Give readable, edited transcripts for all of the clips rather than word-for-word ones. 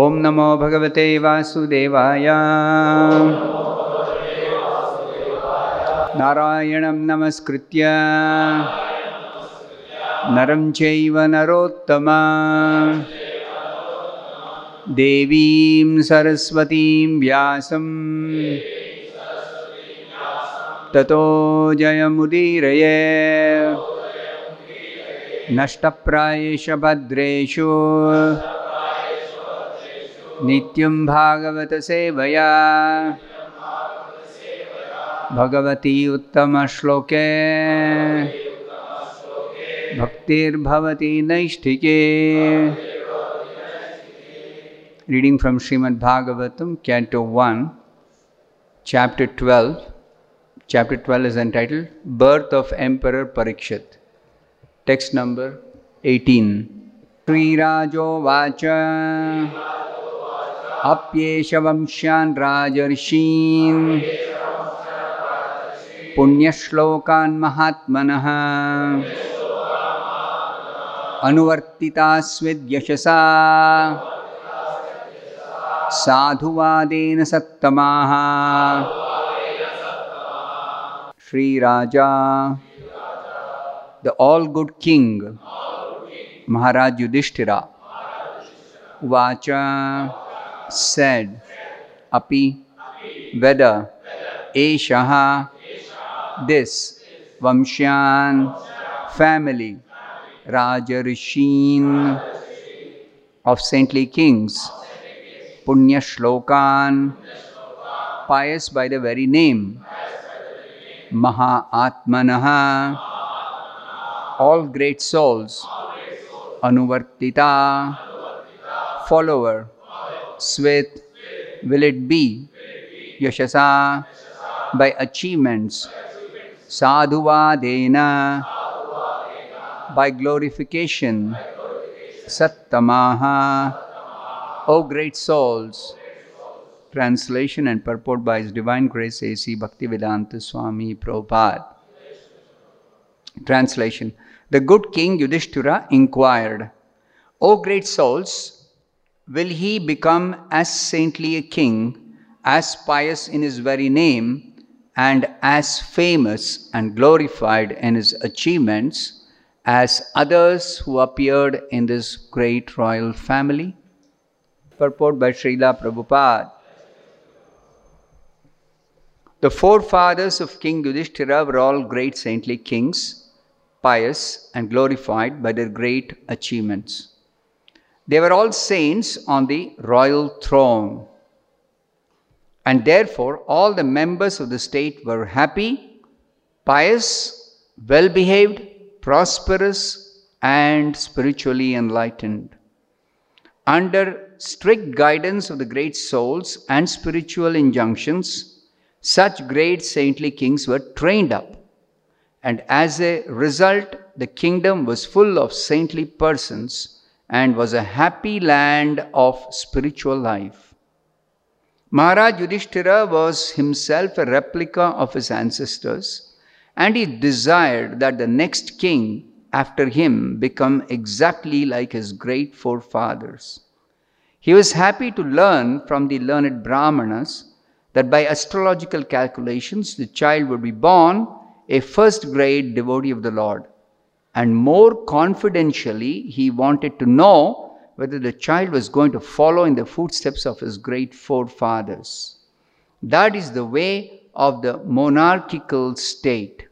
Om Namo Bhagavate Vasudevaya. Narayanam Namaskritya Naram Chaiva Narottama Devim Saraswatim Vyasam Tato Jayamudiraye Nashtaprayesha Bhadreshu Nityam Bhagavata Sevaya Bhagavati Uttama Shloke Bhaktir Bhavati Naishtike. Reading from Srimad Bhagavatam, Canto 1, Chapter 12. Chapter 12 is entitled Birth of Emperor Parikshit. Text number 18. Sri Rajo Vacha Apyesha Vamshan Rajarshin Punyashlokan Mahatmanaha Anuvartitas Vidyashasa Sadhuvadena Sattamaha. Shri Raja, the all-good king, Maharaj Yudhishthira, Vacha, said, Api, whether, Eshaha, this Vamsyan, family, Rajarishin, of saintly kings, Punya Shlokan, pious by the very name, Mahatmanaha, all great souls, Anuvartita, follower, Swit, will it be, Yashasa, by achievements, Sadhuvadena, by glorification, Sattamaha, O great souls. Translation and purport by His Divine Grace A.C. Bhaktivedanta Swami Prabhupada. Translation. The good king Yudhishthira inquired, O great souls, will he become as saintly a king, as pious in his very name, and as famous and glorified in his achievements as others who appeared in this great royal family? Purport by Srila Prabhupada. The forefathers of King Yudhishthira were all great saintly kings, pious and glorified by their great achievements. They were all saints on the royal throne, and therefore all the members of the state were happy, pious, well-behaved, prosperous, and spiritually enlightened. Under strict guidance of the great souls and spiritual injunctions, such great saintly kings were trained up, and as a result, the kingdom was full of saintly persons and was a happy land of spiritual life. Maharaj Yudhishthira was himself a replica of his ancestors, and he desired that the next king after him become exactly like his great forefathers. He was happy to learn from the learned Brahmanas that by astrological calculations the child would be born a first-grade devotee of the Lord, and more confidentially he wanted to know whether the child was going to follow in the footsteps of his great forefathers. That is the way of the monarchical state.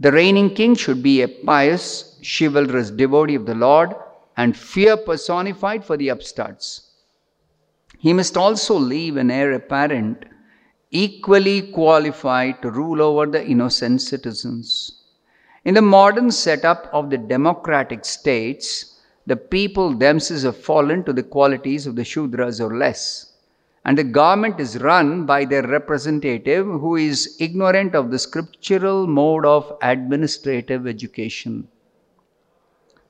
The reigning king should be a pious, chivalrous devotee of the Lord and fear personified for the upstarts. He must also leave an heir apparent equally qualified to rule over the innocent citizens. In the modern setup of the democratic states, the people themselves have fallen to the qualities of the Shudras or less, and the government is run by their representative who is ignorant of the scriptural mode of administrative education.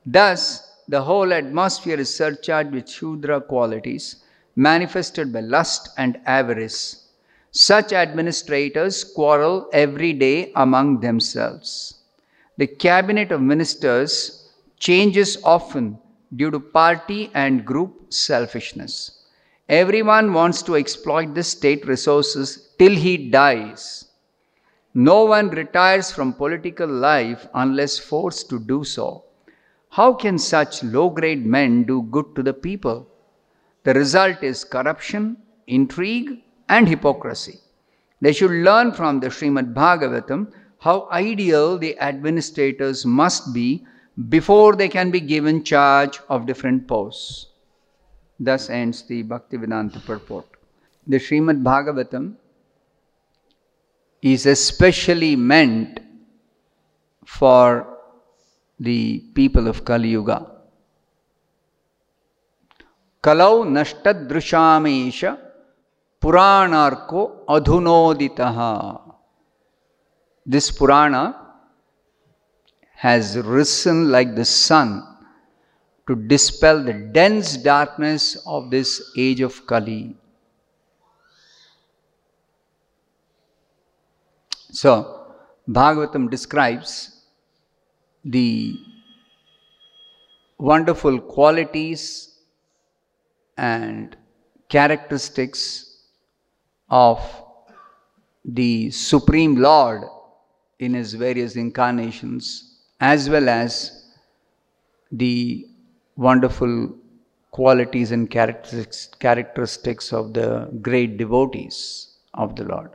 Thus, the whole atmosphere is surcharged with Shudra qualities manifested by lust and avarice. Such administrators quarrel every day among themselves. The cabinet of ministers changes often due to party and group selfishness. Everyone wants to exploit the state resources till he dies. No one retires from political life unless forced to do so. How can such low-grade men do good to the people? The result is corruption, intrigue, and hypocrisy. They should learn from the Srimad Bhagavatam how ideal the administrators must be before they can be given charge of different posts. Thus ends the Bhaktivedanta purport. The Srimad Bhagavatam is especially meant for the people of Kali Yuga. Kalau nashtad drushamesha puranarko adhunoditaha. This Purana has risen like the sun to dispel the dense darkness of this age of Kali. So, Bhagavatam describes the wonderful qualities and characteristics of the Supreme Lord in his various incarnations, as well as the wonderful qualities and characteristics of the great devotees of the Lord.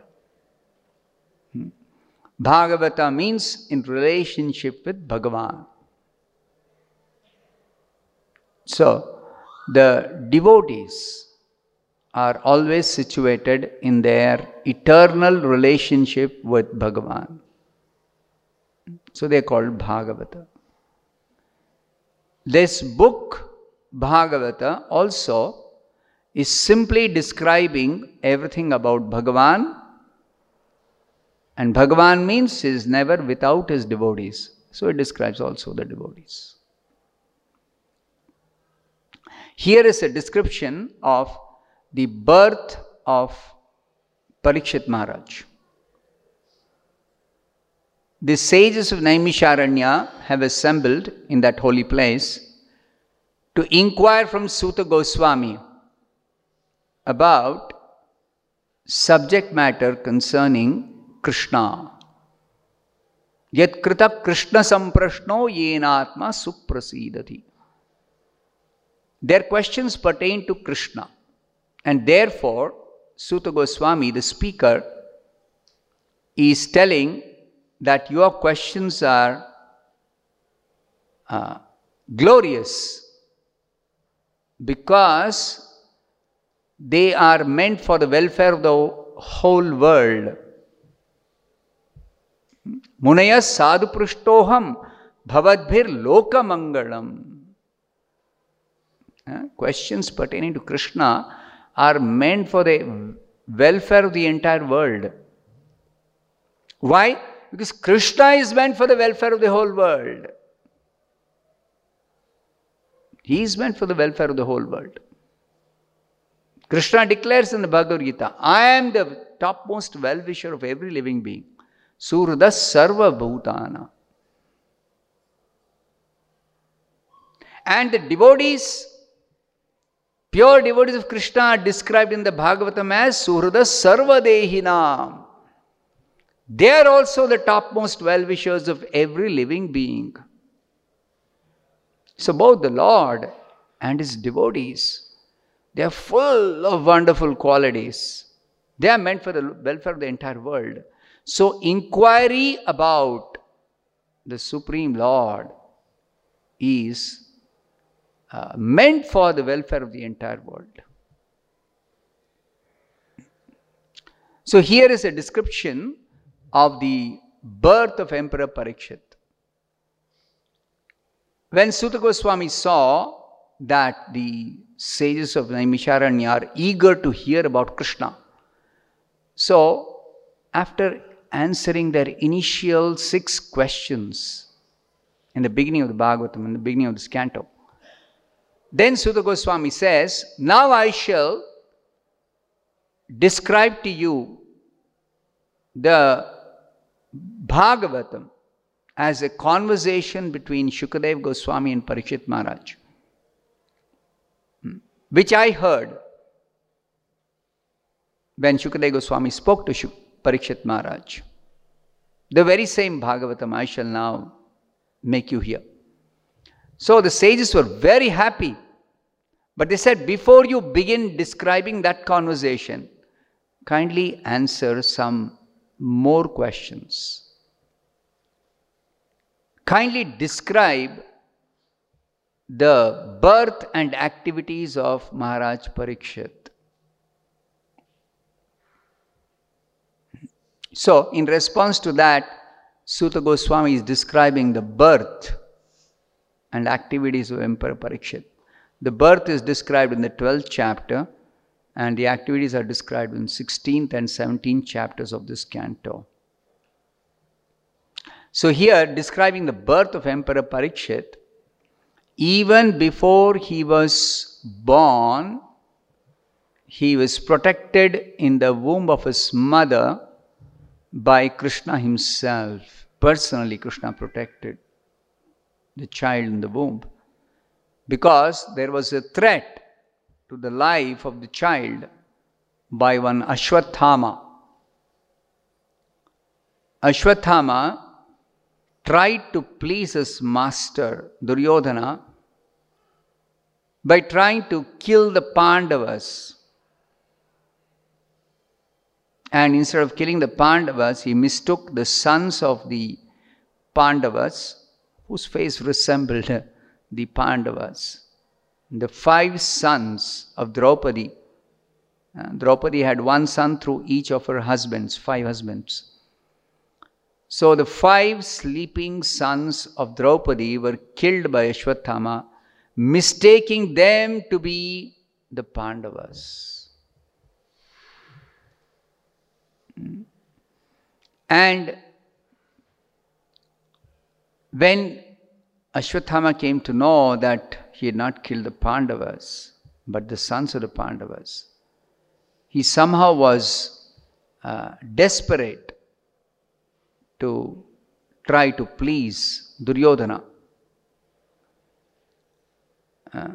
Bhagavata means in relationship with Bhagavan. So, the devotees are always situated in their eternal relationship with Bhagavan. So, they are called Bhagavata. This book, Bhagavata, also is simply describing everything about Bhagavan. And Bhagavan means he is never without his devotees. So it describes also the devotees. Here is a description of the birth of Parikshit Maharaj. The sages of Naimisharanya have assembled in that holy place to inquire from Suta Goswami about subject matter concerning Krishna. Yat krita Krishna samprashno yenatma suprasidati. Their questions pertain to Krishna, and therefore Suta Goswami, the speaker, is telling that your questions are glorious because they are meant for the welfare of the whole world. Munaya sadhu prishtoham bhavadbhir loka mangalam. Questions pertaining to Krishna are meant for the welfare of the entire world. Why? Because Krishna is meant for the welfare of the whole world. He is meant for the welfare of the whole world. Krishna declares in the Bhagavad Gita, I am the topmost well-wisher of every living being. Surdas Sarva Bhutana. And the devotees, pure devotees of Krishna are described in the Bhagavatam as Surdas Sarva Dehinam. They are also the topmost well-wishers of every living being. So both the Lord and his devotees, they are full of wonderful qualities. They are meant for the welfare of the entire world. So, inquiry about the Supreme Lord is meant for the welfare of the entire world. So, here is a description of the birth of Emperor Parikshit. When Suta Goswami saw that the sages of Naimisharanya are eager to hear about Krishna, so after answering their initial 6 questions in the beginning of the Bhagavatam, in the beginning of this canto, then Suta Goswami says, now I shall describe to you the Bhagavatam as a conversation between Shukadeva Goswami and Parikshit Maharaj, which I heard when Shukadeva Goswami spoke to Parikshit Maharaj, the very same Bhagavatam I shall now make you hear. So the sages were very happy, but they said, before you begin describing that conversation, kindly answer some more questions. Kindly describe the birth and activities of Maharaj Parikshit. So, in response to that, Suta Goswami is describing the birth and activities of Emperor Parikshit. The birth is described in the 12th chapter, and the activities are described in 16th and 17th chapters of this canto. So here, describing the birth of Emperor Parikshit, even before he was born, he was protected in the womb of his mother by Krishna himself. Personally, Krishna protected the child in the womb, because there was a threat to the life of the child by one Ashwatthama. Ashwatthama tried to please his master, Duryodhana, by trying to kill the Pandavas. And instead of killing the Pandavas, he mistook the sons of the Pandavas, whose face resembled the Pandavas. The 5 sons of Draupadi. Draupadi had 1 son through each of her husbands, 5 husbands. So the 5 sleeping sons of Draupadi were killed by Ashwatthama, mistaking them to be the Pandavas. And when Ashwatthama came to know that he had not killed the Pandavas, but the sons of the Pandavas, he somehow was desperate to try to please Duryodhana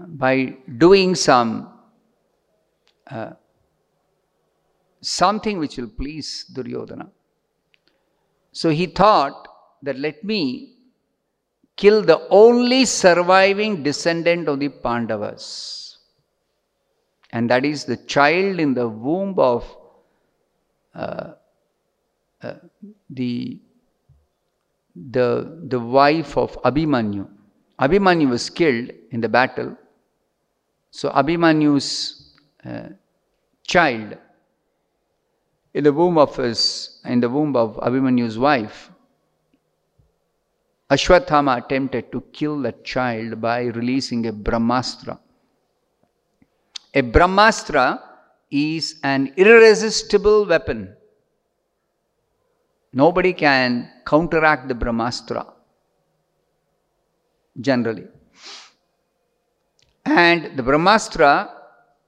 by doing something which will please Duryodhana. So he thought that, let me kill the only surviving descendant of the Pandavas, and that is the child in the womb of the wife of Abhimanyu. Abhimanyu was killed in the battle, so Abhimanyu's child in the womb of Abhimanyu's wife, Ashwatthama attempted to kill that child by releasing a Brahmastra. A Brahmastra is an irresistible weapon. Nobody can counteract the Brahmastra, generally. And the Brahmastra,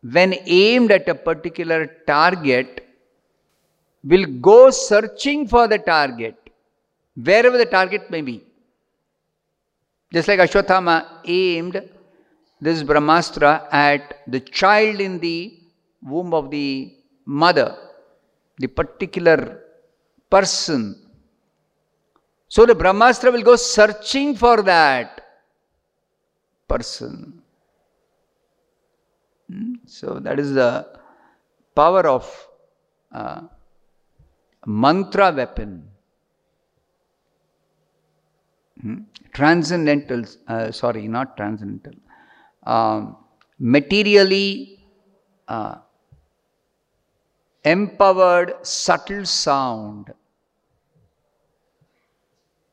when aimed at a particular target, will go searching for the target, wherever the target may be. Just like Ashwatthama aimed this Brahmastra at the child in the womb of the mother, the particular person. So the Brahmastra will go searching for that person. So that is the power of mantra weapon. Materially empowered subtle sound.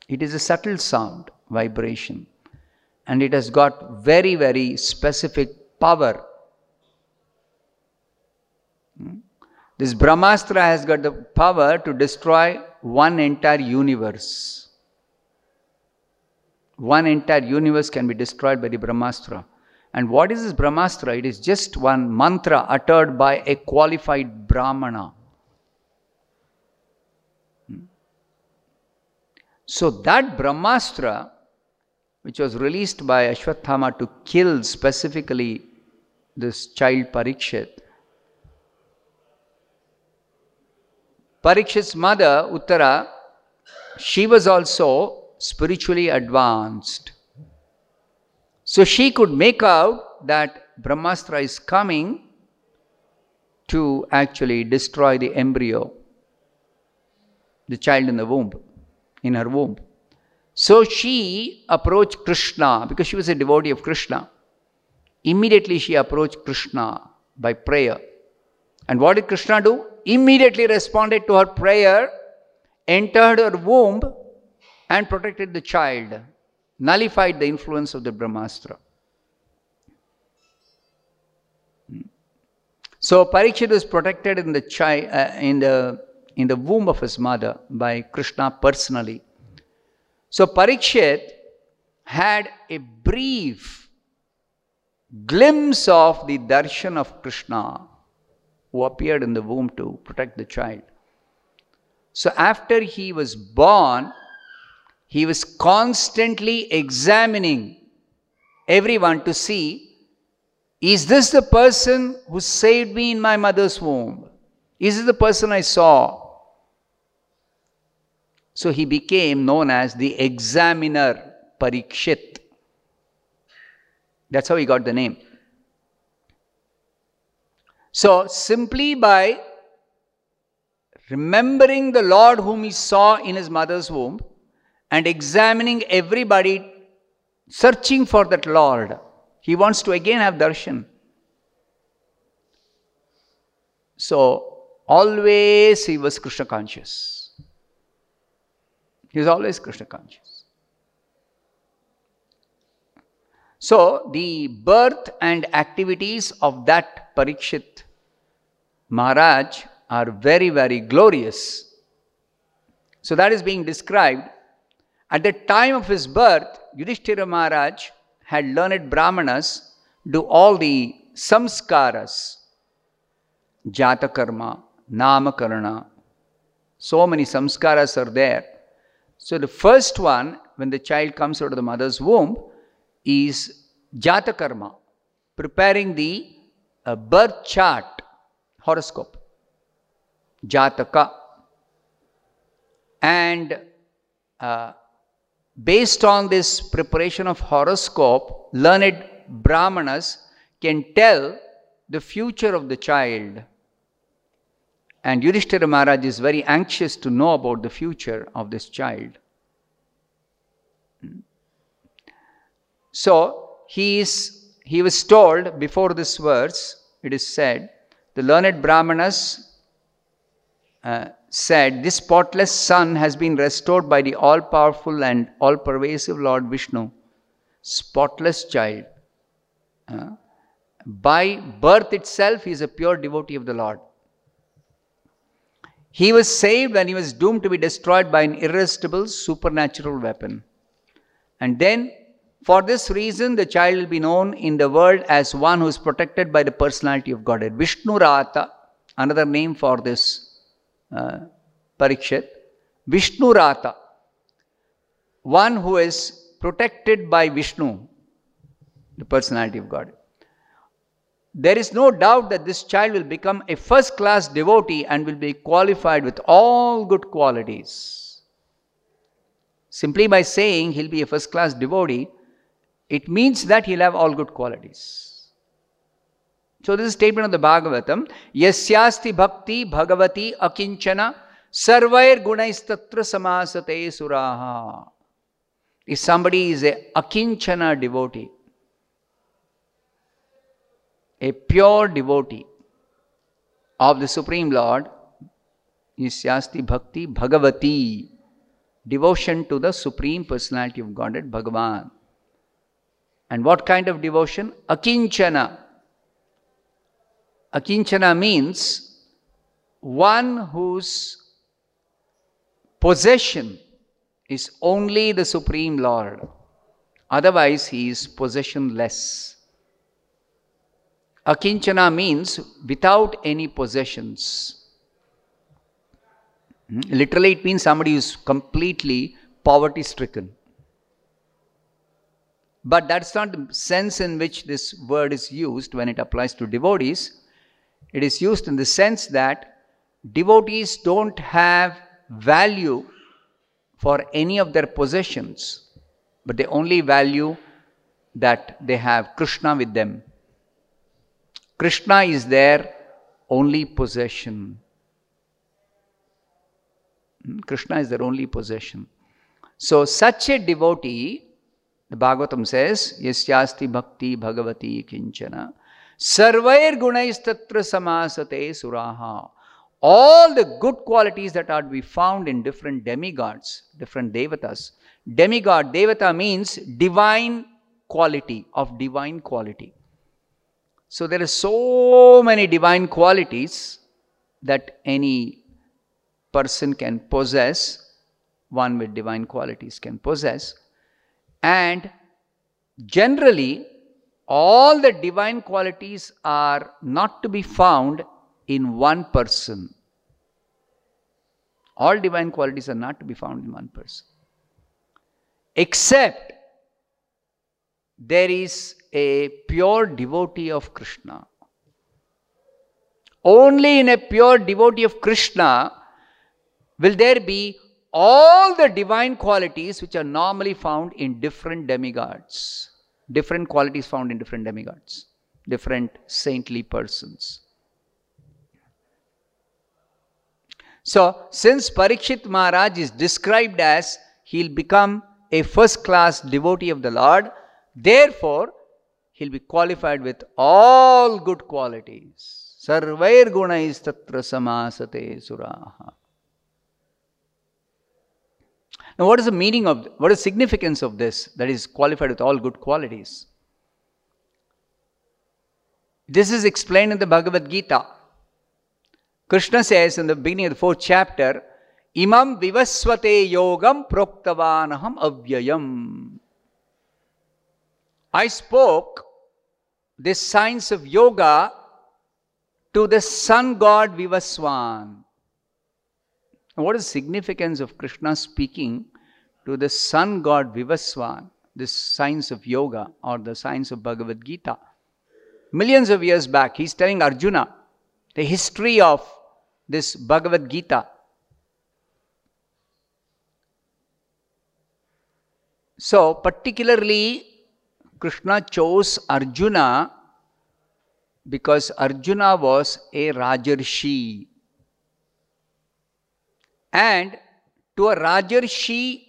It is a subtle sound, vibration, and it has got very, very specific power. This Brahmastra has got the power to destroy one entire universe. One entire universe can be destroyed by the Brahmastra. And what is this Brahmastra? It is just one mantra uttered by a qualified Brahmana. So that Brahmastra, which was released by Ashwatthama to kill specifically this child Parikshit, Parikshit's mother, Uttara, she was also spiritually advanced. So she could make out that Brahmastra is coming to actually destroy the embryo, the child in the womb, in her womb. So she approached Krishna, because she was a devotee of Krishna. Immediately she approached Krishna by prayer. And what did Krishna do? Immediately responded to her prayer, entered her womb and protected the child, nullified the influence of the Brahmastra. So Parikshit was protected in the child, in the womb of his mother by Krishna personally. So Parikshit had a brief glimpse of the darshan of Krishna, who appeared in the womb to protect the child. So after he was born, he was constantly examining everyone to see, is this the person who saved me in my mother's womb? Is this the person I saw? So he became known as the examiner Parikshit. That's how he got the name. So simply by remembering the Lord whom he saw in his mother's womb and examining everybody, searching for that Lord, he wants to again have darshan. So always he was Krishna conscious. He was always Krishna conscious. So the birth and activities of that Parikshit Maharaj are very, very glorious. So that is being described. At the time of his birth, Yudhishthira Maharaj had learned Brahmanas do all the samskaras, jatakarma, namakarana. So many samskaras are there. So the first one, when the child comes out of the mother's womb, is jatakarma, preparing the birth chart, horoscope, jataka. And based on this preparation of horoscope, learned Brahmanas can tell the future of the child. And Yudhishthira Maharaj is very anxious to know about the future of this child. So he was told before this verse, it is said, the learned Brahmanas said, this spotless son has been restored by the all-powerful and all-pervasive Lord Vishnu, spotless child. By birth itself, he is a pure devotee of the Lord. He was saved when he was doomed to be destroyed by an irresistible supernatural weapon. And then, for this reason, the child will be known in the world as one who is protected by the personality of Godhead. Vishnu Rata, another name for this Parikshit, Vishnu Rata, one who is protected by Vishnu, the personality of God. There is no doubt that this child will become a first-class devotee and will be qualified with all good qualities. Simply by saying he'll be a first-class devotee, it means that he'll have all good qualities. So this is a statement of the Bhagavatam. Yasyasti bhakti bhagavati akinchana sarvair gunaistatra samasate suraha. If somebody is a akinchana devotee, a pure devotee of the Supreme Lord, yasyasti bhakti bhagavati, devotion to the Supreme Personality of Godhead, Bhagavan. And what kind of devotion? Akinchana. Akinchana means one whose possession is only the Supreme Lord. Otherwise, he is possessionless. Akinchana means without any possessions. Literally, it means somebody who is completely poverty-stricken. But that's not the sense in which this word is used when it applies to devotees. It is used in the sense that devotees don't have value for any of their possessions, but they only value that they have Krishna with them. Krishna is their only possession. Krishna is their only possession. So such a devotee, the Bhagavatam says, Yasyasti bhakti bhagavati kinchana, sarvair gunaistatra samasate suraha. All the good qualities that are to be found in different demigods, different devatas. Demigod, devata means divine quality, of divine quality. So there are so many divine qualities that any person can possess, one with divine qualities can possess, and generally all the divine qualities are not to be found in one person. All divine qualities are not to be found in one person, except there is a pure devotee of Krishna. Only in a pure devotee of Krishna will there be all the divine qualities which are normally found in different demigods. Different qualities found in different demigods. Different saintly persons. So, since Parikshit Maharaj is described as he'll become a first-class devotee of the Lord, therefore, he'll be qualified with all good qualities. Sarvair gunais tatra samasate suraha. Now, what is the meaning of, what is the significance of this, that is qualified with all good qualities? This is explained in the Bhagavad Gita. Krishna says in the beginning of the 4th chapter, Imam vivasvate yogam proktavanaham avyayam. I spoke this science of yoga to the sun god Vivasvan. What is the significance of Krishna speaking to the sun god Vivasvan, this science of yoga or the science of Bhagavad Gita? Millions of years back, he's telling Arjuna the history of this Bhagavad Gita. So, particularly, Krishna chose Arjuna because Arjuna was a Rajarshi. And to a Rajarshi,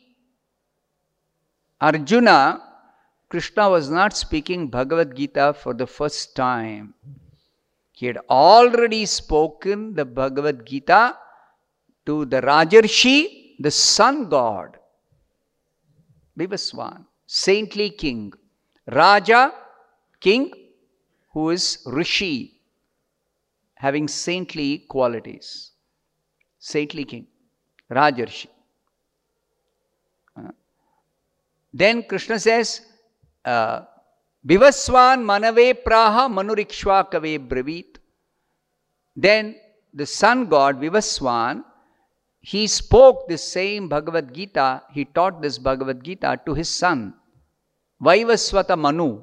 Arjuna, Krishna was not speaking Bhagavad Gita for the first time. He had already spoken the Bhagavad Gita to the Rajarshi, the sun god, Vivasvan, saintly king. Raja, king, who is Rishi, having saintly qualities. Saintly king. Rajarshi. Then Krishna says, Vivasvan manave praha manurikshvakave bravit. Then the sun god Vivasvan, he spoke this same Bhagavad Gita, he taught this Bhagavad Gita to his son, Vaivasvata Manu.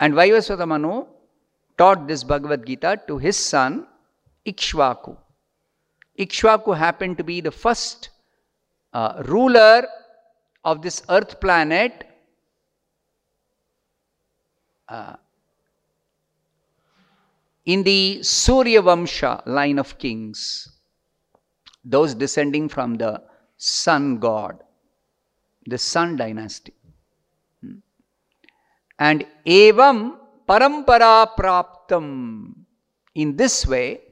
And Vaivasvata Manu taught this Bhagavad Gita to his son, Ikshvaku. Ikshvaku happened to be the first ruler of this earth planet. In the Suryavamsha line of kings, those descending from the sun god, the sun dynasty. And evam parampara praptam. In this way,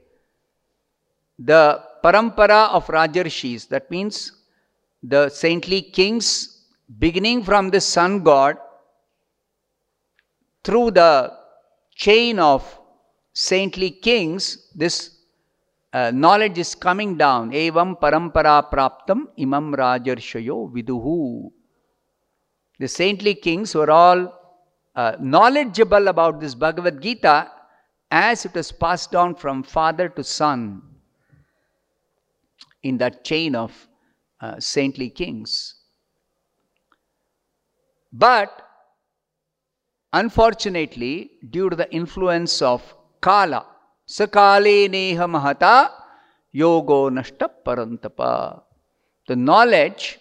the parampara of Rajarshis, that means the saintly kings beginning from the sun god through the chain of saintly kings, this knowledge is coming down. Evam parampara praptam imam rajarshayo viduhu. The saintly kings were all knowledgeable about this Bhagavad Gita as it was passed down from father to son, in that chain of saintly kings. But unfortunately, due to the influence of Kala, Sakale neha mahata yogo nashta parantapa. The knowledge,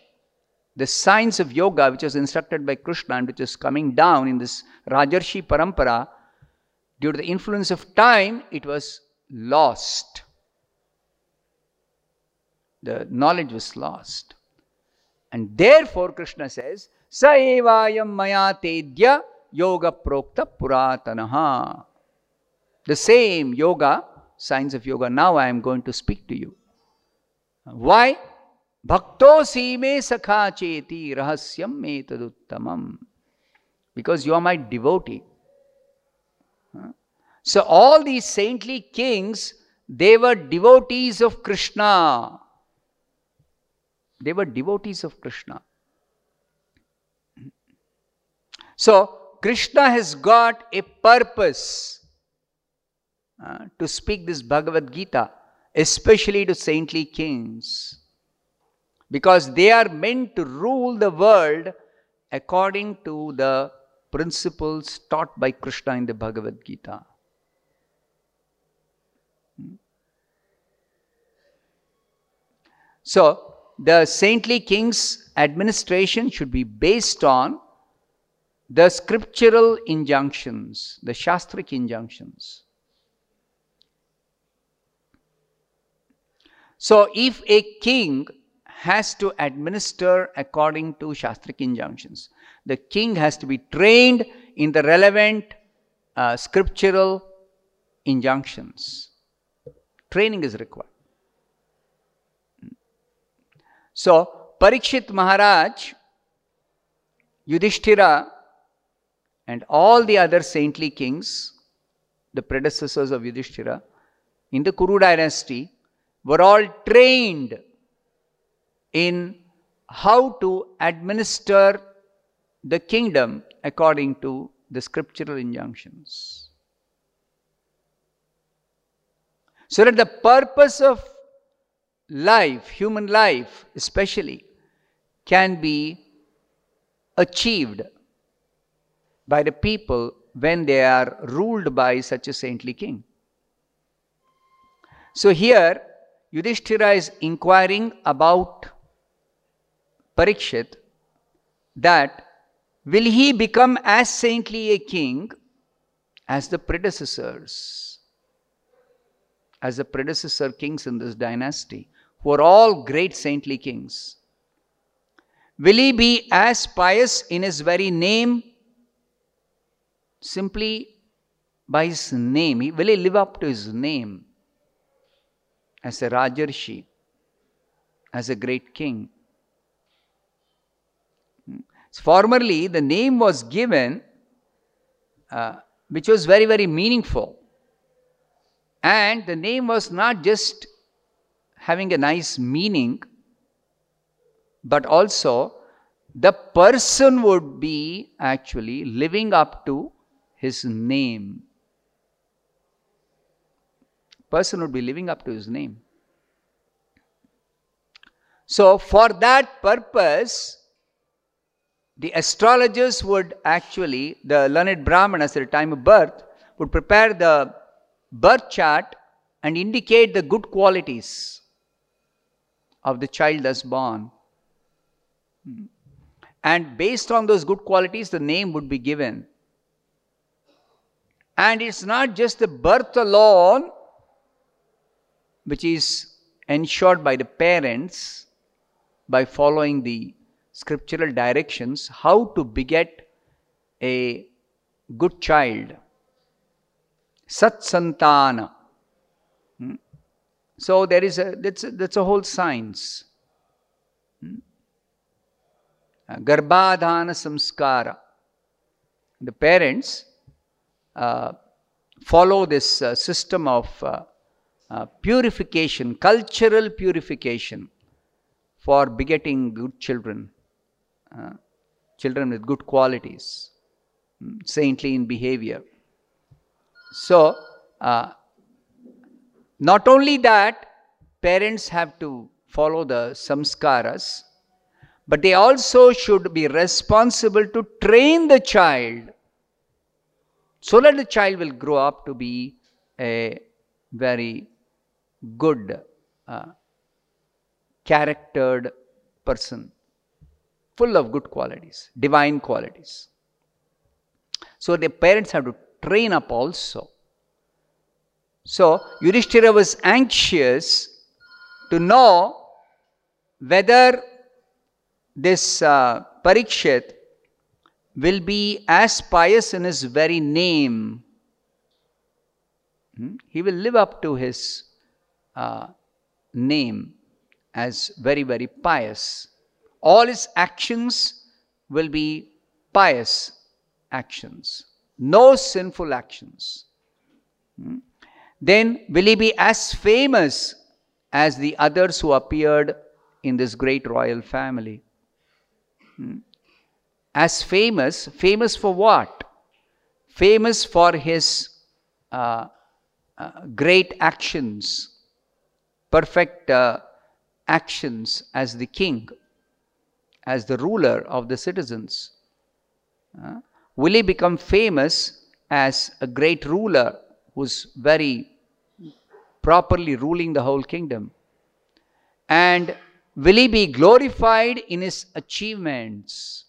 the science of yoga, which was instructed by Krishna and which is coming down in this Rajarshi parampara, due to the influence of time, it was lost. The knowledge was lost. And therefore, Krishna says, Sa evayam maya tedya yoga prokta puratanaha. The same yoga, science of yoga, now I am going to speak to you. Why? Bhakto sime sakha cheti rahasyam me taduttamam. Because you are my devotee. So all these saintly kings, they were devotees of Krishna. They were devotees of Krishna. So, Krishna has got a purpose to speak this Bhagavad Gita, especially to saintly kings, because they are meant to rule the world according to the principles taught by Krishna in the Bhagavad Gita. So, the saintly king's administration should be based on the scriptural injunctions, the shastric injunctions. So, if a king has to administer according to shastric injunctions, the king has to be trained in the relevant scriptural injunctions. Training is required. So, Parikshit Maharaj, Yudhishthira, and all the other saintly kings, the predecessors of Yudhishthira, in the Kuru dynasty, were all trained in how to administer the kingdom according to the scriptural injunctions. So that the purpose of life, human life especially, can be achieved by the people when they are ruled by such a saintly king. So here, Yudhishthira is inquiring about Parikshit, that will he become as saintly a king as the predecessors, as the predecessor kings in this dynasty, who are all great saintly kings. Will he be as pious in his very name? Simply by his name. Will he live up to his name as a Rajarshi, as a great king? Formerly, the name was given, which was very, very meaningful. And the name was not just having a nice meaning, but also the person would be actually living up to his name. Person would be living up to his name. So for that purpose, the astrologers would actually, the learned Brahmanas at the time of birth, would prepare the birth chart and indicate the good qualities of the child thus born. And based on those good qualities, the name would be given. And it's not just the birth alone which is ensured by the parents by following the scriptural directions, how to beget a good child. Satsantana. So there is that's a whole science. Garbhadhana samskara. The parents follow this system of purification, cultural purification for begetting good children, children with good qualities, saintly in behavior. So, not only that, parents have to follow the samskaras, but they also should be responsible to train the child so that the child will grow up to be a very good charactered person, full of good qualities, divine qualities. So the parents have to train up also. So Yudhishthira was anxious to know whether this Parikshit will be as pious in his very name. He will live up to his name as very, very pious. All his actions will be pious actions, no sinful actions. Then will he be as famous as the others who appeared in this great royal family? As famous, famous for what? Famous for his great actions, perfect actions as the king, as the ruler of the citizens. Will he become famous as a great ruler who's very properly ruling the whole kingdom? And will he be glorified in his achievements?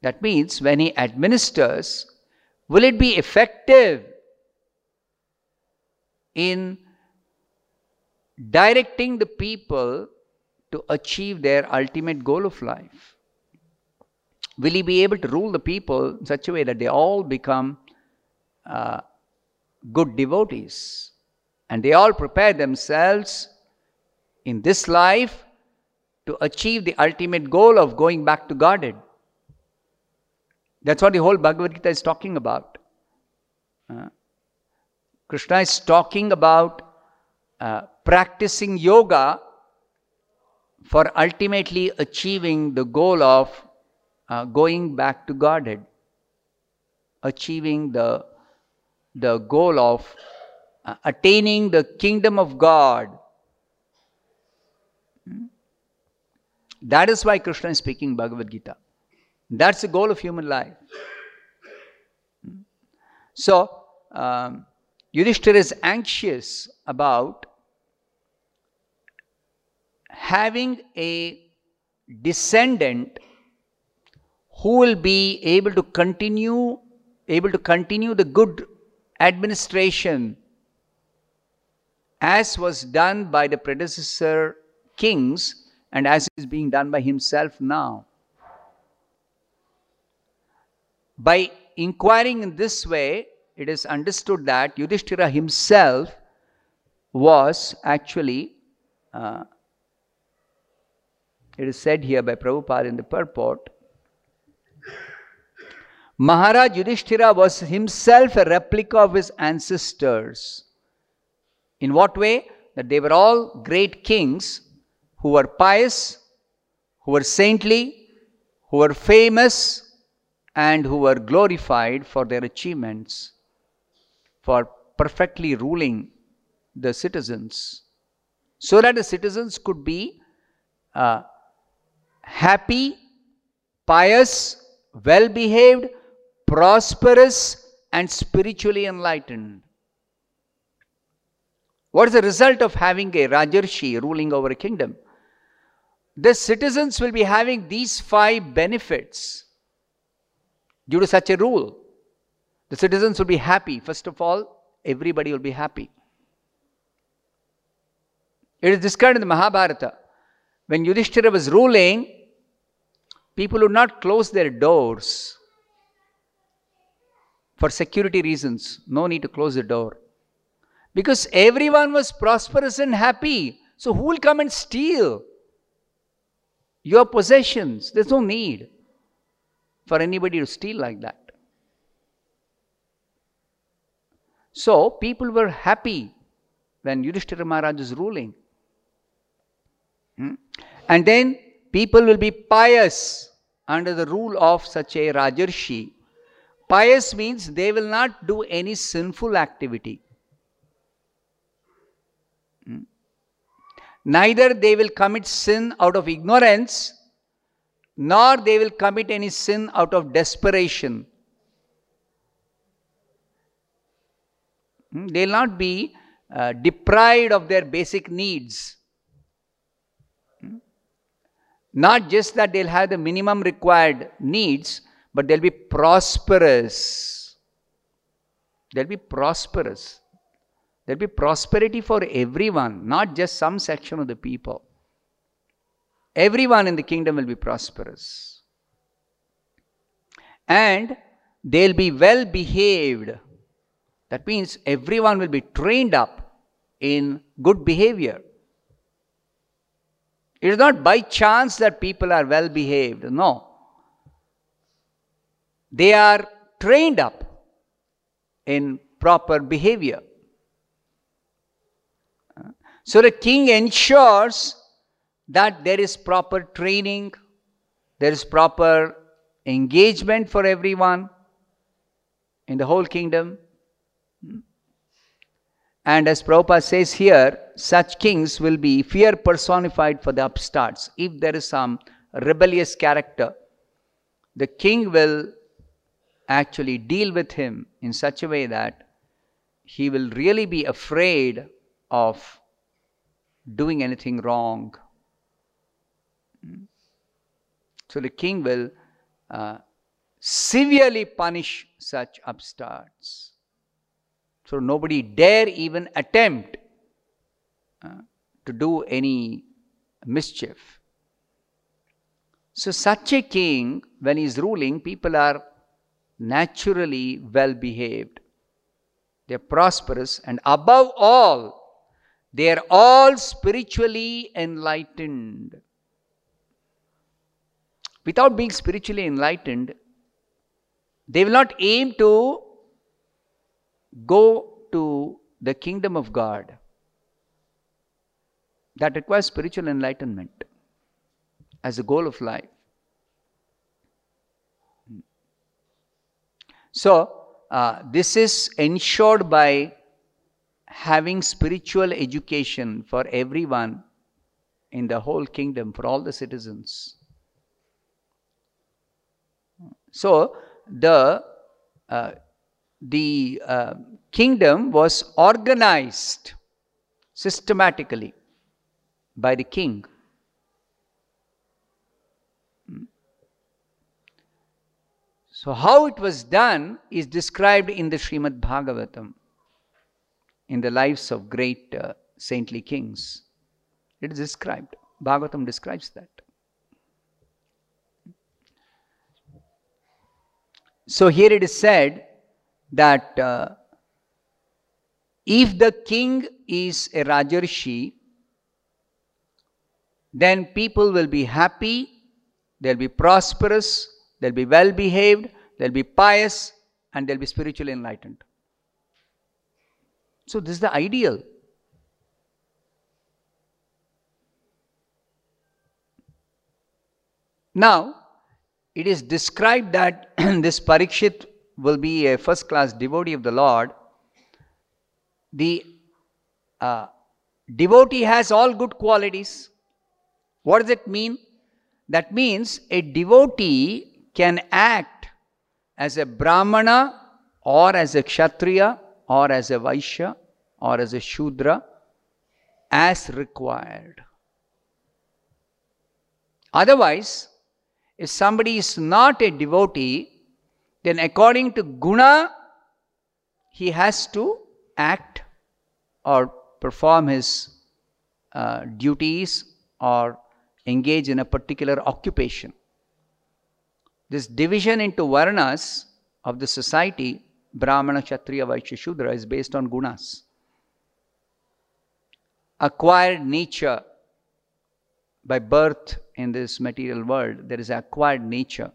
That means when he administers, will it be effective in directing the people to achieve their ultimate goal of life? Will he be able to rule the people in such a way that they all become good devotees and they all prepare themselves in this life to achieve the ultimate goal of going back to Godhead? That's what the whole Bhagavad Gita is talking about. Krishna is talking about practicing yoga for ultimately achieving the goal of going back to Godhead, achieving the goal of attaining the kingdom of God. That is why Krishna is speaking Bhagavad Gita. That's the goal of human life. So, Yudhishthira is anxious about having a descendant who will be able to continue the good administration as was done by the predecessor kings and as is being done by himself now. By inquiring in this way, it is understood that Yudhishthira himself was actually, it is said here by Prabhupada in the purport, Maharaj Yudhishthira was himself a replica of his ancestors. In what way? That they were all great kings who were pious, who were saintly, who were famous, and who were glorified for their achievements, for perfectly ruling the citizens, so that the citizens could be happy, pious, well-behaved, prosperous, and spiritually enlightened. What is the result of having a Rajarshi ruling over a kingdom? The citizens will be having these 5 benefits. Due to such a rule, the citizens will be happy. First of all, everybody will be happy. It is described in the Mahabharata. When Yudhishthira was ruling, people would not close their doors for security reasons. No need to close the door. Because everyone was prosperous and happy. So who will come and steal your possessions? There's no need for anybody to steal like that. So people were happy when Yudhishthira Maharaj is ruling. And then people will be pious under the rule of such a Rajarshi. Pious means they will not do any sinful activity. Neither they will commit sin out of ignorance, nor they will commit any sin out of desperation. They will not be deprived of their basic needs. Not just that they'll have the minimum required needs, but they'll be prosperous. They'll be prosperous. There'll be prosperity for everyone, not just some section of the people. Everyone in the kingdom will be prosperous. And they'll be well behaved. That means everyone will be trained up in good behavior. It is not by chance that people are well behaved. No. They are trained up in proper behavior. So the king ensures that there is proper training, there is proper engagement for everyone in the whole kingdom. And as Prabhupada says here, such kings will be fear personified for the upstarts. If there is some rebellious character, the king will actually deal with him in such a way that he will really be afraid of doing anything wrong. So the king will severely punish such upstarts. So nobody dare even attempt to do any mischief. So such a king, when he is ruling, people are naturally well behaved. They are prosperous, and above all, they are all spiritually enlightened. Without being spiritually enlightened, they will not aim to go to the kingdom of God. That requires spiritual enlightenment as a goal of life. So, this is ensured by having spiritual education for everyone in the whole kingdom, for all the citizens. So, the kingdom was organized systematically by the king. So, how it was done is described in the Srimad Bhagavatam, in the lives of great saintly kings. It is described. Bhagavatam describes that. So here it is said that if the king is a Rajarshi, then people will be happy, they'll be prosperous, they'll be well behaved, they'll be pious, and they'll be spiritually enlightened. So this is the ideal. Now, it is described that this Parikshit will be a first-class devotee of the Lord. The devotee has all good qualities. What does it mean? That means a devotee can act as a Brahmana or as a Kshatriya or as a Vaishya or as a Shudra as required. Otherwise, if somebody is not a devotee, then according to guna, he has to act or perform his duties or engage in a particular occupation. This division into varnas of the society, Brahmana, Kshatriya, Vaishya, Shudra, is based on gunas. Acquired nature by birth in this material world, there is acquired nature.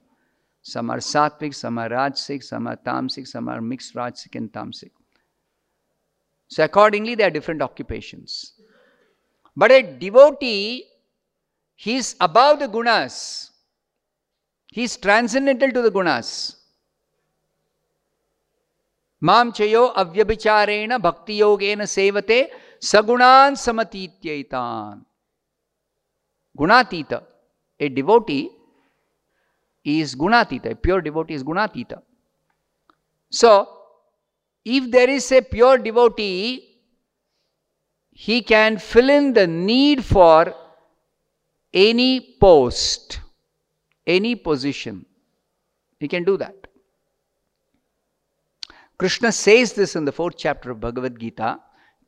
Some are sattvic, some are rajasic, some are tamasic, some are mixed rajasic and tamasic. So accordingly, there are different occupations. But a devotee, he is above the gunas. He is transcendental to the gunas. Mam chayo avyabhicharena bhakti yogena sevate sagunan samatityayitan. Gunatita. A devotee is Gunatita. A pure devotee is Gunatita. So, if there is a pure devotee he can fill in the need for any post, any position. He can do that. Krishna says this in the 4th chapter of Bhagavad Gita,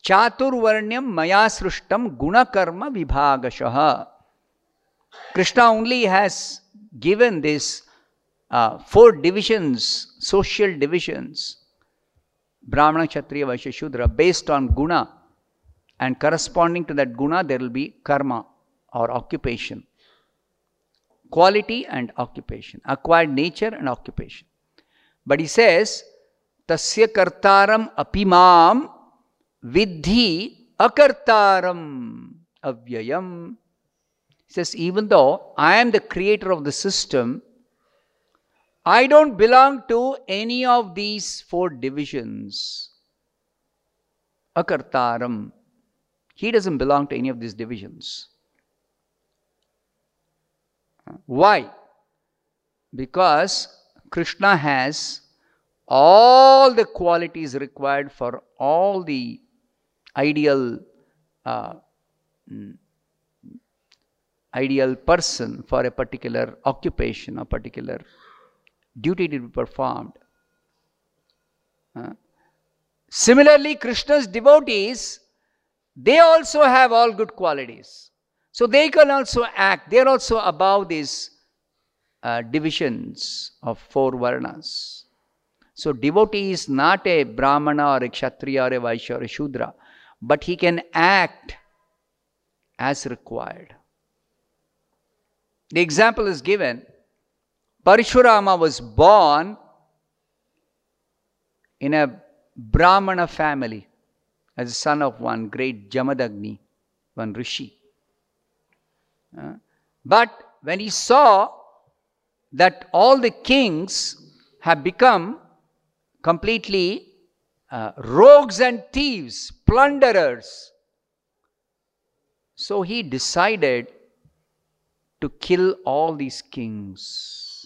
Chaturvarnyam maya srushtam gunakarma vibhagashaha. Krishna only has given these 4 divisions, social divisions, Brahmana, Kshatriya, Vaishya, Shudra, based on guna, and corresponding to that guna there will be karma or occupation, quality and occupation, acquired nature and occupation. But he says, Tasya kartaram apimam vidhi akartaram avyayam. He says, even though I am the creator of the system, I don't belong to any of these 4 divisions. Akartaram. He doesn't belong to any of these divisions. Why? Because Krishna has all the qualities required for all the ideal person for a particular occupation, a particular duty to be performed. Similarly, Krishna's devotees, they also have all good qualities. So they can also act. They are also above these divisions of 4 varnas. So devotee is not a Brahmana or a Kshatriya or a Vaishya or a Shudra, but he can act as required. The example is given. Parashurama was born in a Brahmana family as the son of one great Jamadagni, one Rishi. But when he saw that all the kings have become completely rogues and thieves, plunderers, so he decided to kill all these kings.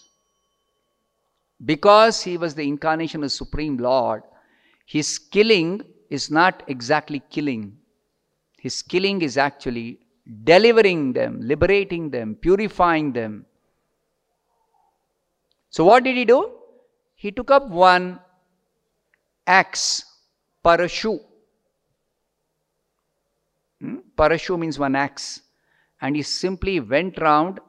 Because he was the incarnation of the Supreme Lord, his killing is not exactly killing. His killing is actually delivering them, liberating them, purifying them. So what did he do? He took up one axe, Parashu. Parashu means one axe. And he simply went round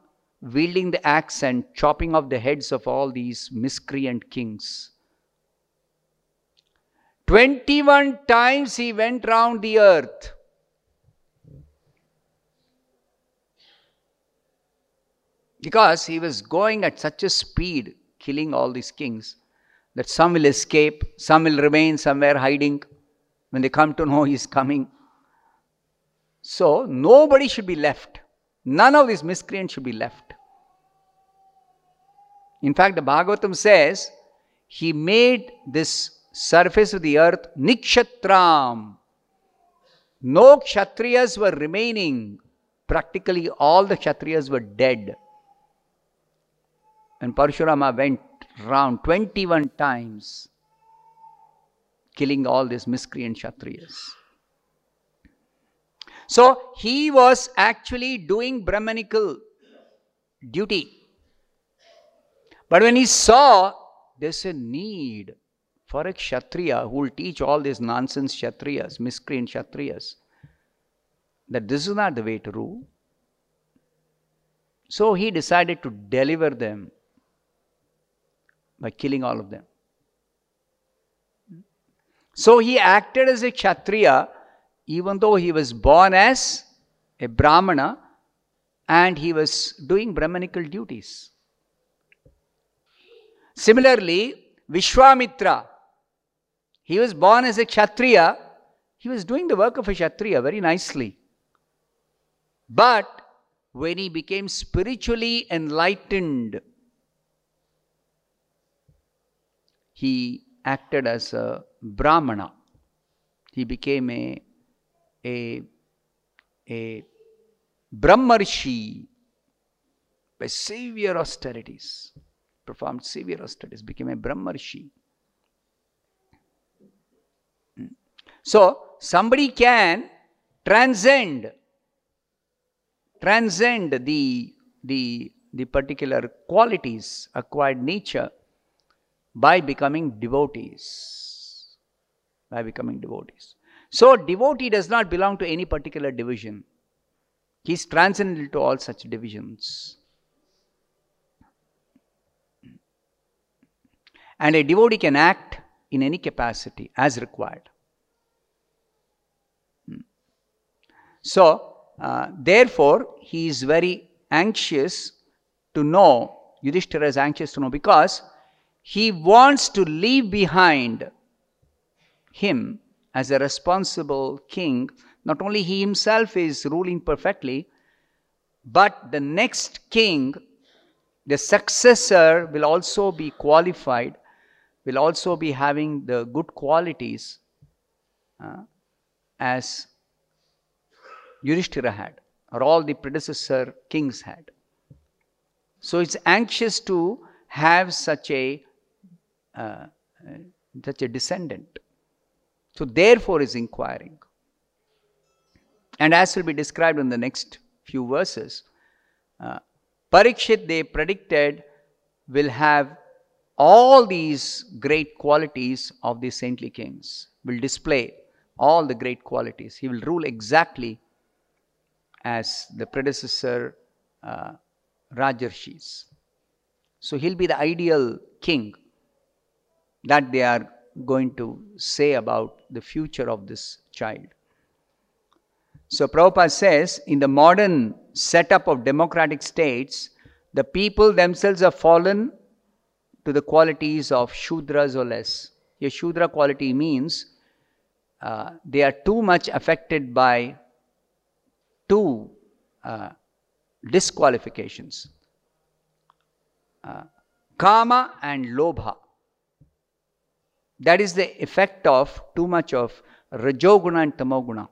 wielding the axe and chopping off the heads of all these miscreant kings. 21 times he went round the earth. Because he was going at such a speed, killing all these kings, that some will escape, some will remain somewhere hiding. When they come to know he is coming. So nobody should be left. None of these miscreants should be left. In fact, the Bhagavatam says, he made this surface of the earth nikshatram. No Kshatriyas were remaining. Practically all the Kshatriyas were dead. And Parashurama went round 21 times, killing all these miscreant Kshatriyas. So he was actually doing Brahmanical duty. But when he saw there's a need for a Kshatriya who will teach all these nonsense Kshatriyas, miscreant Kshatriyas, that this is not the way to rule. So he decided to deliver them by killing all of them. So he acted as a Kshatriya, even though he was born as a Brahmana and he was doing Brahmanical duties. Similarly, Vishwamitra, he was born as a Kshatriya, he was doing the work of a Kshatriya very nicely. But when he became spiritually enlightened, he acted as a Brahmana. He became a Brahmarshi by severe austerities, performed severe austerities, became a Brahmarshi. So somebody can transcend the particular qualities acquired nature by becoming devotees. By becoming devotees. So, devotee does not belong to any particular division. He is transcendental to all such divisions. And a devotee can act in any capacity as required. So, therefore, he is very anxious to know, Yudhishthira is anxious to know, because he wants to leave behind him as a responsible king. Not only he himself is ruling perfectly, but the next king, the successor, will also be qualified, will also be having the good qualities as Yudhishthira had, or all the predecessor kings had. So it's anxious to have such a descendant. So therefore is inquiring. And as will be described in the next few verses, Parikshit, they predicted, will have all these great qualities of the saintly kings, will display all the great qualities. He will rule exactly as the predecessor Rajarshis. So he'll be the ideal king that they are going to say about the future of this child. So Prabhupada says, in the modern setup of democratic states, the people themselves have fallen to the qualities of Shudras or less. Here Shudra quality means they are too much affected by two disqualifications, Kama and Lobha. That is the effect of too much of Rajoguna and Tamoguna.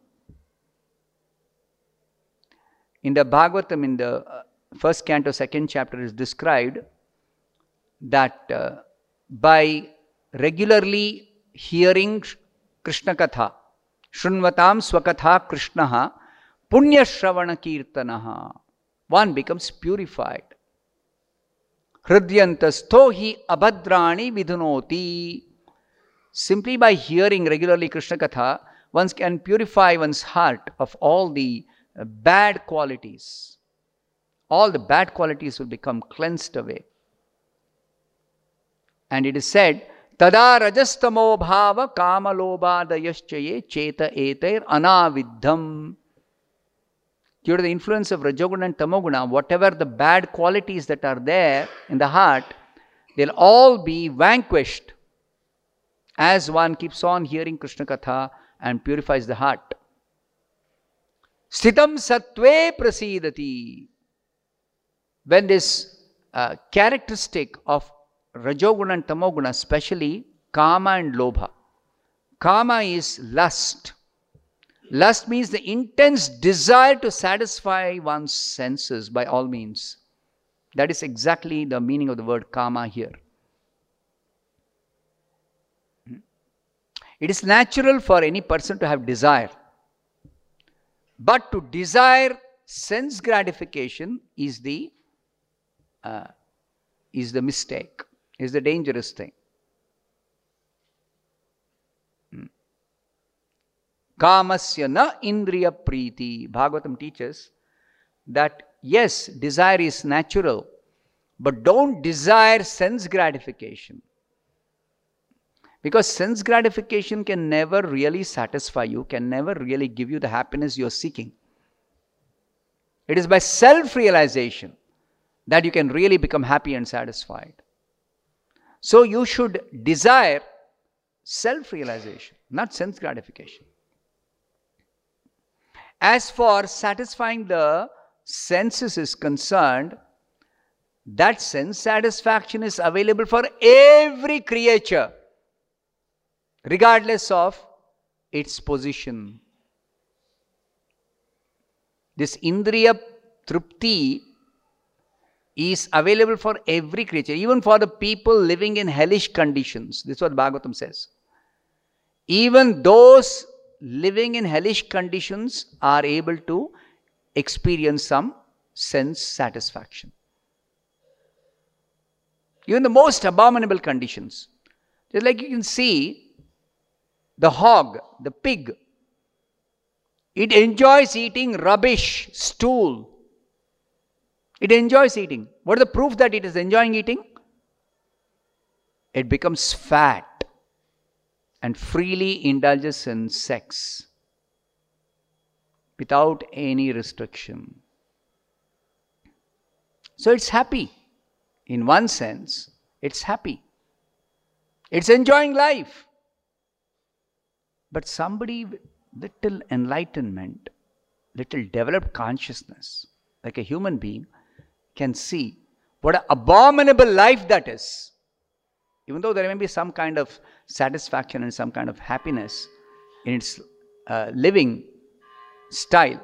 In the Bhagavatam, in the first canto, second chapter, is described that by regularly hearing Krishna Katha, Shrunvatam Swakatha Krishnaha, Punya Shravana Kirtanaha, one becomes purified. Hridyantastohi abhadrani vidhunoti. Simply by hearing regularly Krishna Katha, one can purify one's heart of all the bad qualities. All the bad qualities will become cleansed away. And it is said, Tada rajastamo bhava kamalobadayaschaye cheta eter anaviddham. Due to the influence of Rajoguna and Tamoguna, whatever the bad qualities that are there in the heart, they'll all be vanquished as one keeps on hearing Krishna Katha and purifies the heart. Sthitam sattve prasidati. When this characteristic of Rajoguna and Tamoguna, especially Kama and Lobha. Kama is lust. Lust means the intense desire to satisfy one's senses by all means. That is exactly the meaning of the word Kama here. It is natural for any person to have desire. But to desire sense gratification is the mistake, is the dangerous thing. Kamasya na indriya priti. Bhagavatam teaches that yes, desire is natural, but don't desire sense gratification. Because sense gratification can never really satisfy you, can never really give you the happiness you are seeking. It is by self-realization that you can really become happy and satisfied. So you should desire self-realization, not sense gratification. As for satisfying the senses is concerned, that sense satisfaction is available for every creature, regardless of its position. This Indriya Trupti is available for every creature, even for the people living in hellish conditions. This is what Bhagavatam says. Even those living in hellish conditions are able to experience some sense satisfaction. Even the most abominable conditions. Just like you can see the hog, the pig, it enjoys eating rubbish, stool. It enjoys eating. What is the proof that it is enjoying eating? It becomes fat and freely indulges in sex without any restriction. So it's happy. In one sense, it's happy. It's enjoying life. But somebody with little enlightenment, little developed consciousness, like a human being, can see what an abominable life that is. Even though there may be some kind of satisfaction and some kind of happiness in its living style,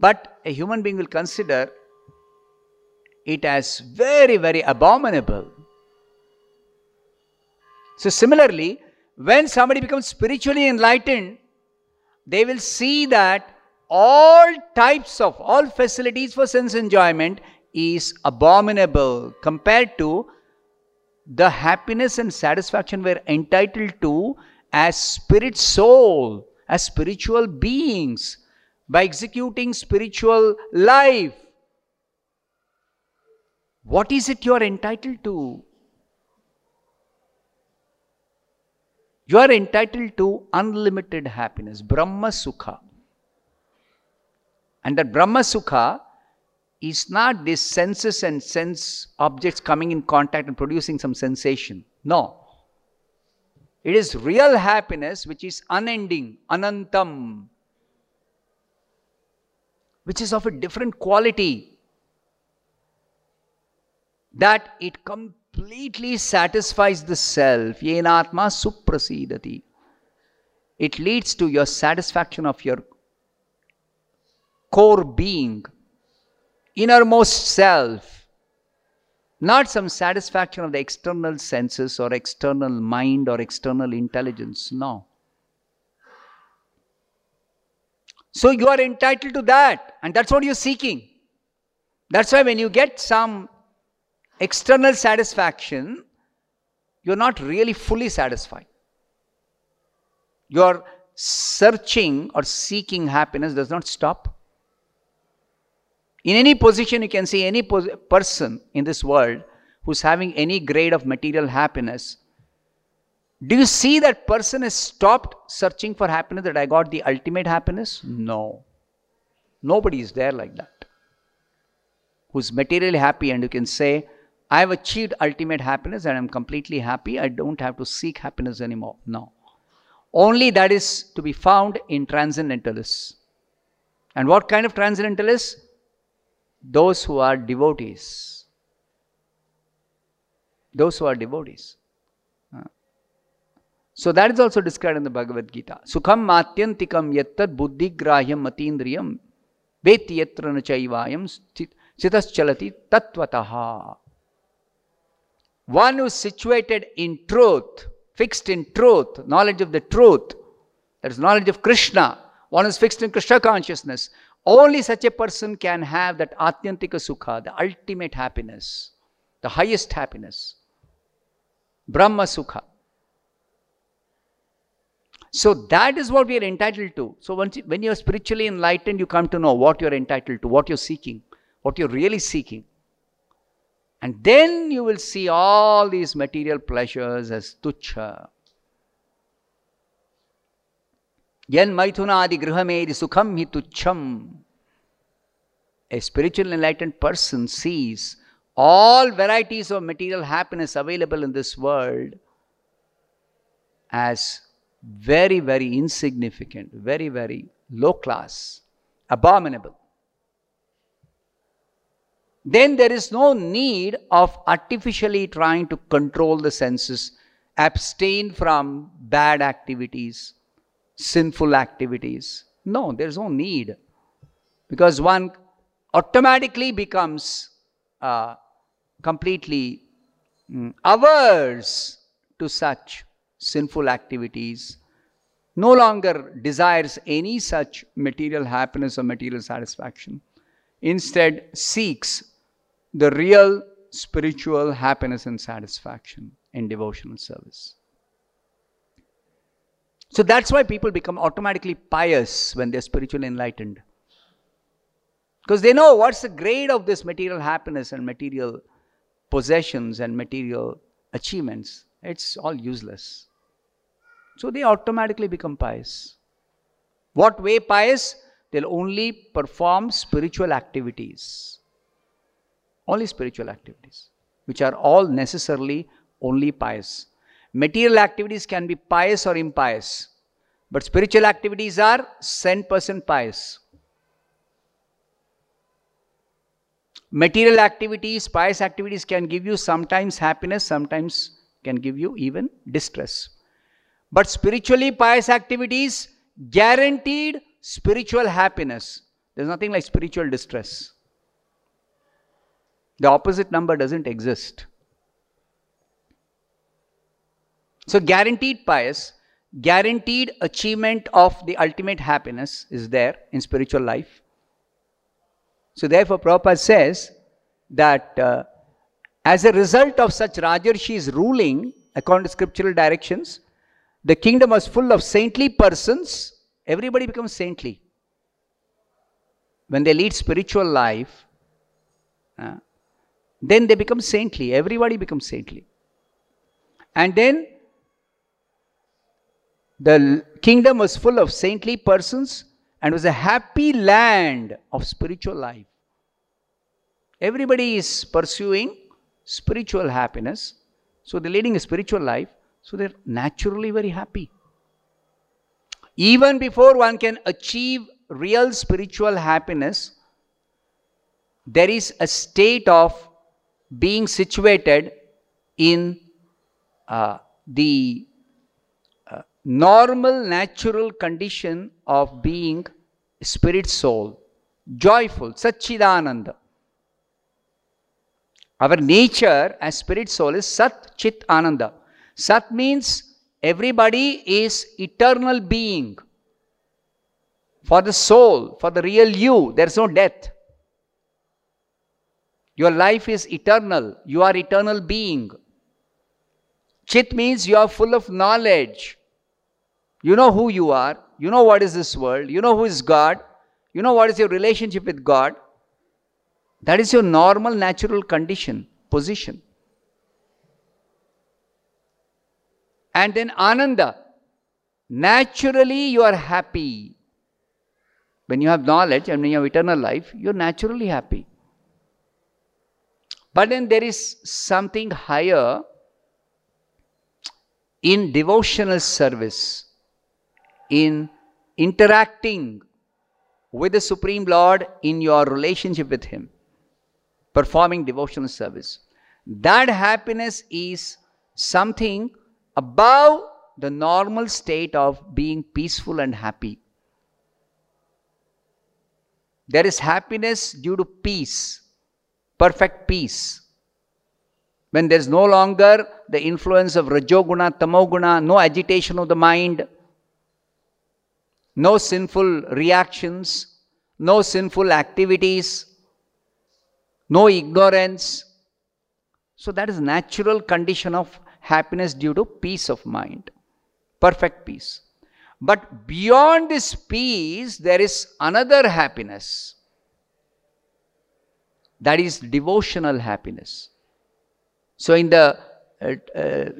but a human being will consider it as very, very abominable. So similarly, when somebody becomes spiritually enlightened, they will see that all facilities for sense enjoyment is abominable compared to the happiness and satisfaction we're entitled to as spirit soul, as spiritual beings, by executing spiritual life. What is it you are entitled to? You are entitled to unlimited happiness, Brahma Sukha. And that Brahma Sukha is not these senses and sense objects coming in contact and producing some sensation. No. It is real happiness which is unending, anantam, which is of a different quality, that it completely satisfies the self. Yenatma suprasidati. It leads to your satisfaction of your core being, innermost self, not some satisfaction of the external senses or external mind or external intelligence. No. So you are entitled to that, and that's what you're seeking. That's why when you get some external satisfaction, you're not really fully satisfied. Your searching or seeking happiness does not stop. In any position, you can see any person in this world who's having any grade of material happiness. Do you see that person has stopped searching for happiness, that I got the ultimate happiness? No. Nobody is there like that, who's materially happy and you can say, I have achieved ultimate happiness and I'm completely happy. I don't have to seek happiness anymore. No. Only that is to be found in transcendentalists. And what kind of transcendentalists? Those who are devotees. Those who are devotees. So that is also described in the Bhagavad Gita. Sukham matyantikam yattat buddhigrahyam matindriyam veti yatra nachaivayam sitas chalati tatvataha. One who is situated in truth, fixed in truth, knowledge of the truth, that is knowledge of Krishna, one who is fixed in Krishna consciousness, only such a person can have that atyantika sukha, the ultimate happiness, the highest happiness, Brahma Sukha. So that is what we are entitled to. So once you, when you are spiritually enlightened, you come to know what you are entitled to, what you are seeking, what you are really seeking. And then you will see all these material pleasures as tuchha. Yen maithunadi grihamedi sukham hi tuchham. A spiritually enlightened person sees all varieties of material happiness available in this world as very, very insignificant, very, very low class, abominable. Then there is no need of artificially trying to control the senses, abstain from bad activities, sinful activities. No, there is no need, because one automatically becomes completely averse to such sinful activities no longer desires any such material happiness or material satisfaction. Instead, seeks the real spiritual happiness and satisfaction in devotional service. So that's why people become automatically pious when they're spiritually enlightened. Because they know what's the grade of this material happiness and material possessions and material achievements. It's all useless. So they automatically become pious. What way pious? They'll only perform spiritual activities. Only spiritual activities, which are all necessarily only pious. Material activities can be pious or impious, but spiritual activities are 100% pious. Material activities, pious activities can give you sometimes happiness, sometimes can give you even distress. But spiritually pious activities, guaranteed spiritual happiness. There's nothing like spiritual distress. The opposite number doesn't exist. So guaranteed pious, guaranteed achievement of the ultimate happiness is there in spiritual life. So therefore Prabhupada says that as a result of such Rajarshi's ruling, according to scriptural directions, the kingdom was full of saintly persons. Everybody becomes saintly when they lead spiritual life. Then they become saintly. Everybody becomes saintly. And then the kingdom was full of saintly persons and was a happy land of spiritual life. Everybody is pursuing spiritual happiness. So they're leading a spiritual life. So they're naturally very happy. Even before one can achieve real spiritual happiness, there is a state of being situated in the normal, natural condition of being spirit soul, joyful, Satchidananda. Our nature as spirit soul is Sat Chit Ananda. Sat means everybody is eternal being. For the soul, for the real you, there is no death. Your life is eternal. You are eternal being. Chit means you are full of knowledge. You know who you are. You know what is this world. You know who is God. You know what is your relationship with God. That is your normal, natural condition, position. And then Ananda. Naturally you are happy. When you have knowledge and when you have eternal life, you are naturally happy. But then there is something higher in devotional service, in interacting with the Supreme Lord in your relationship with Him, performing devotional service. That happiness is something above the normal state of being peaceful and happy. There is happiness due to peace. Perfect peace. When there is no longer the influence of Rajoguna, Tamoguna, no agitation of the mind, no sinful reactions, no sinful activities, no ignorance. So that is natural condition of happiness due to peace of mind. Perfect peace. But beyond this peace, there is another happiness. That is devotional happiness. So in the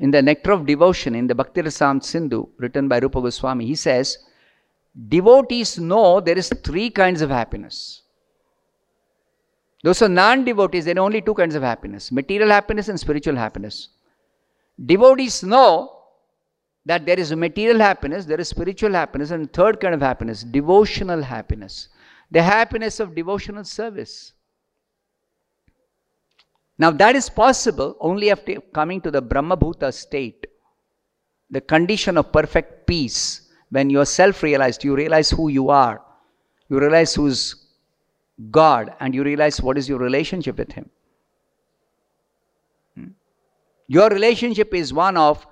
Nectar of Devotion, in the Bhakti Rasam Sindhu, written by Rupa Goswami, he says, devotees know there is 3 kinds of happiness. Those who are non-devotees, there are only 2 kinds of happiness, material happiness and spiritual happiness. Devotees know that there is a material happiness, there is spiritual happiness, and the 3rd kind of happiness, devotional happiness. The happiness of devotional service. Now that is possible only after coming to the Brahmabhuta state, the condition of perfect peace, when you are self-realized, you realize who you are, you realize who is God, and you realize what is your relationship with Him. Your relationship is one of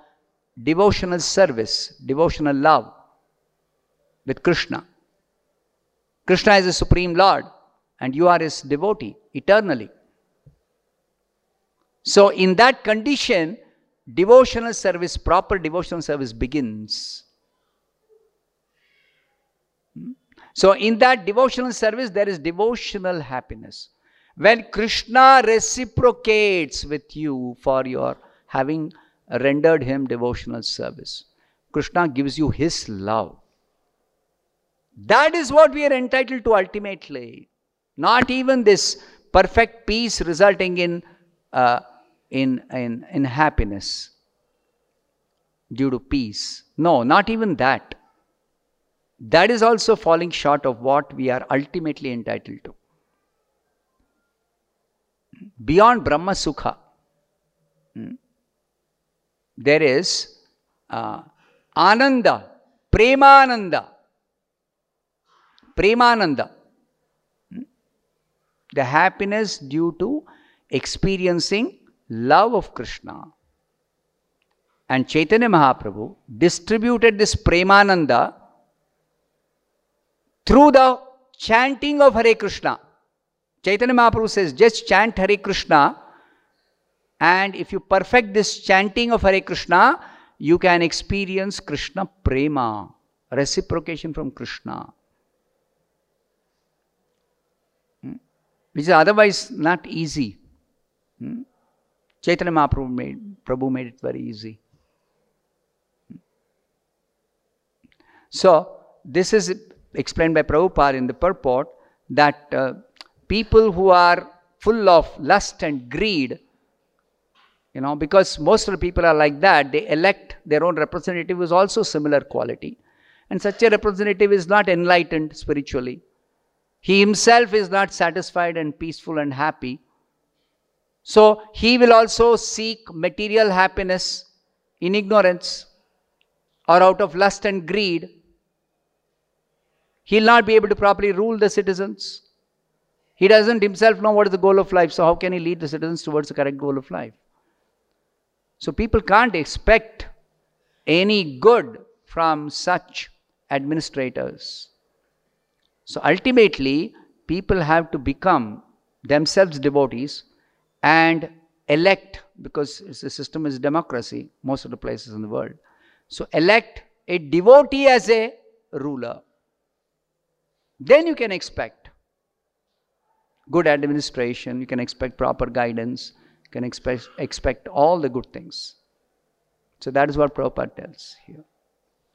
devotional service, devotional love, with Krishna. Krishna is the Supreme Lord and you are his devotee eternally. So in that condition, devotional service, proper devotional service begins. So in that devotional service, there is devotional happiness. When Krishna reciprocates with you for your having rendered him devotional service, Krishna gives you his love. That is what we are entitled to ultimately. Not even this perfect peace resulting in happiness due to peace. No, not even that. That is also falling short of what we are ultimately entitled to. Beyond Brahma Sukha, there is Ananda, Premananda. Premananda. The happiness due to experiencing love of Krishna. And Chaitanya Mahaprabhu distributed this Premananda through the chanting of Hare Krishna. Chaitanya Mahaprabhu says, just chant Hare Krishna, and if you perfect this chanting of Hare Krishna, you can experience Krishna Prema, reciprocation from Krishna, which is otherwise not easy. Chaitanya Mahaprabhu made it very easy. So, this is explained by Prabhupada in the purport that people who are full of lust and greed, you know, because most of the people are like that, they elect their own representative who is also similar quality. And such a representative is not enlightened spiritually. He himself is not satisfied and peaceful and happy. So, he will also seek material happiness in ignorance or out of lust and greed. He will not be able to properly rule the citizens. He doesn't himself know what is the goal of life, so how can he lead the citizens towards the correct goal of life? So, people can't expect any good from such administrators. So, ultimately, people have to become themselves devotees and elect, because the system is democracy, most of the places in the world. So, elect a devotee as a ruler. Then you can expect good administration, you can expect proper guidance, you can expect all the good things. So, that is what Prabhupada tells here.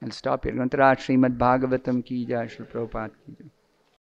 I'll stop here. Grantaraj Srimad Bhagavatam ki jai, Sri Prabhupada ki jai.